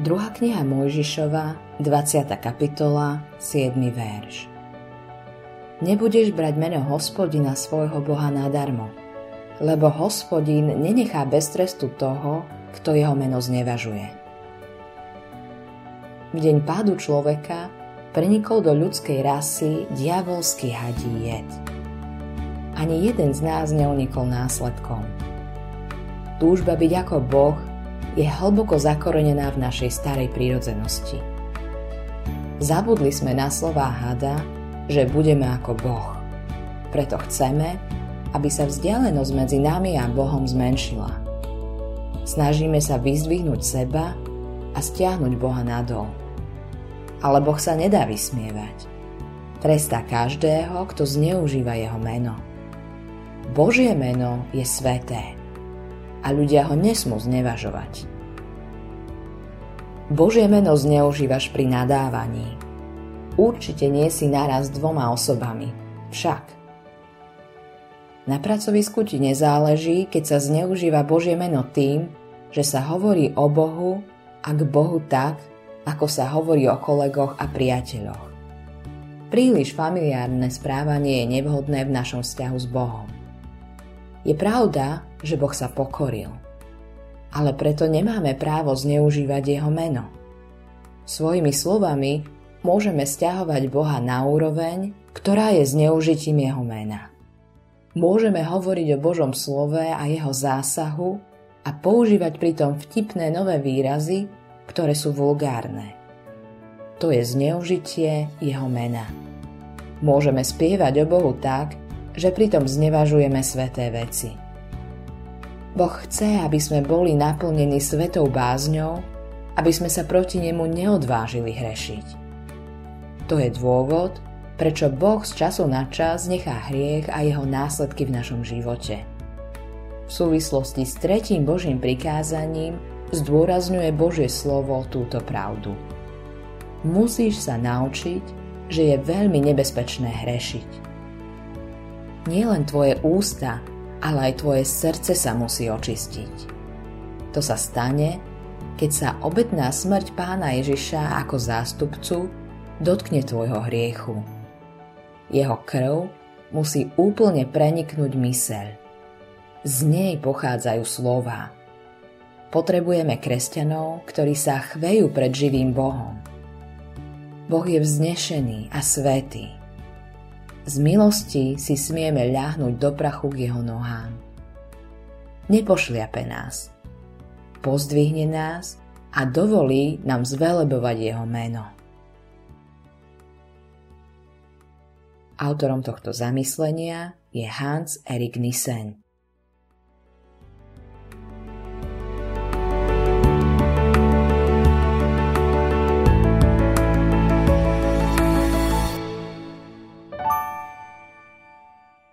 2. kniha Mojžišova, 20. kapitola, 7. verš. Nebudeš brať meno Hospodina svojho Boha nadarmo, lebo Hospodin nenechá bez trestu toho, kto jeho meno znevažuje. V deň pádu človeka prenikol do ľudskej rasy diabolský hadí jed. Ani jeden z nás neunikol následkom. Túžba byť ako Boh je hlboko zakorenená v našej starej prírodzenosti. Zabudli sme na slová hada, že budeme ako Boh. Preto chceme, aby sa vzdialenosť medzi nami a Bohom zmenšila. Snažíme sa vyzdvihnúť seba a stiahnuť Boha nadol. Ale Boh sa nedá vysmievať. Trestá každého, kto zneužíva jeho meno. Božie meno je sväté a ľudia ho nesmú znevažovať. Božie meno zneužívaš pri nadávaní. Určite nie si naraz dvoma osobami, však. Na pracovisku ti nezáleží, keď sa zneužíva Božie meno tým, že sa hovorí o Bohu a k Bohu tak, ako sa hovorí o kolegoch a priateľoch. Príliš familiárne správanie je nevhodné v našom vzťahu s Bohom. Je pravda, že Boh sa pokoril. Ale preto nemáme právo zneužívať jeho meno. Svojimi slovami môžeme sťahovať Boha na úroveň, ktorá je zneužitím jeho mena. Môžeme hovoriť o Božom slove a jeho zásahu a používať pritom vtipné nové výrazy, ktoré sú vulgárne. To je zneužitie jeho mena. Môžeme spievať o Bohu tak, že pritom znevažujeme sväté veci. Boh chce, aby sme boli naplnení svätou bázňou, aby sme sa proti nemu neodvážili hrešiť. To je dôvod, prečo Boh z času na čas nechá hriech a jeho následky v našom živote. V súvislosti s 3. Božím prikázaním zdôrazňuje Božie slovo túto pravdu. Musíš sa naučiť, že je veľmi nebezpečné hrešiť. Nielen tvoje ústa, ale aj tvoje srdce sa musí očistiť. To sa stane, keď sa obetná smrť Pána Ježiša ako zástupcu dotkne tvojho hriechu. Jeho krv musí úplne preniknúť myseľ. Z nej pochádzajú slová. Potrebujeme kresťanov, ktorí sa chvejú pred živým Bohom. Boh je vznešený a svätý. Z milosti si smieme ľahnúť do prachu k jeho nohám. Nepošliape nás. Pozdvihne nás a dovolí nám zvelebovať jeho meno. Autorom tohto zamyslenia je Hans-Erik Nissen.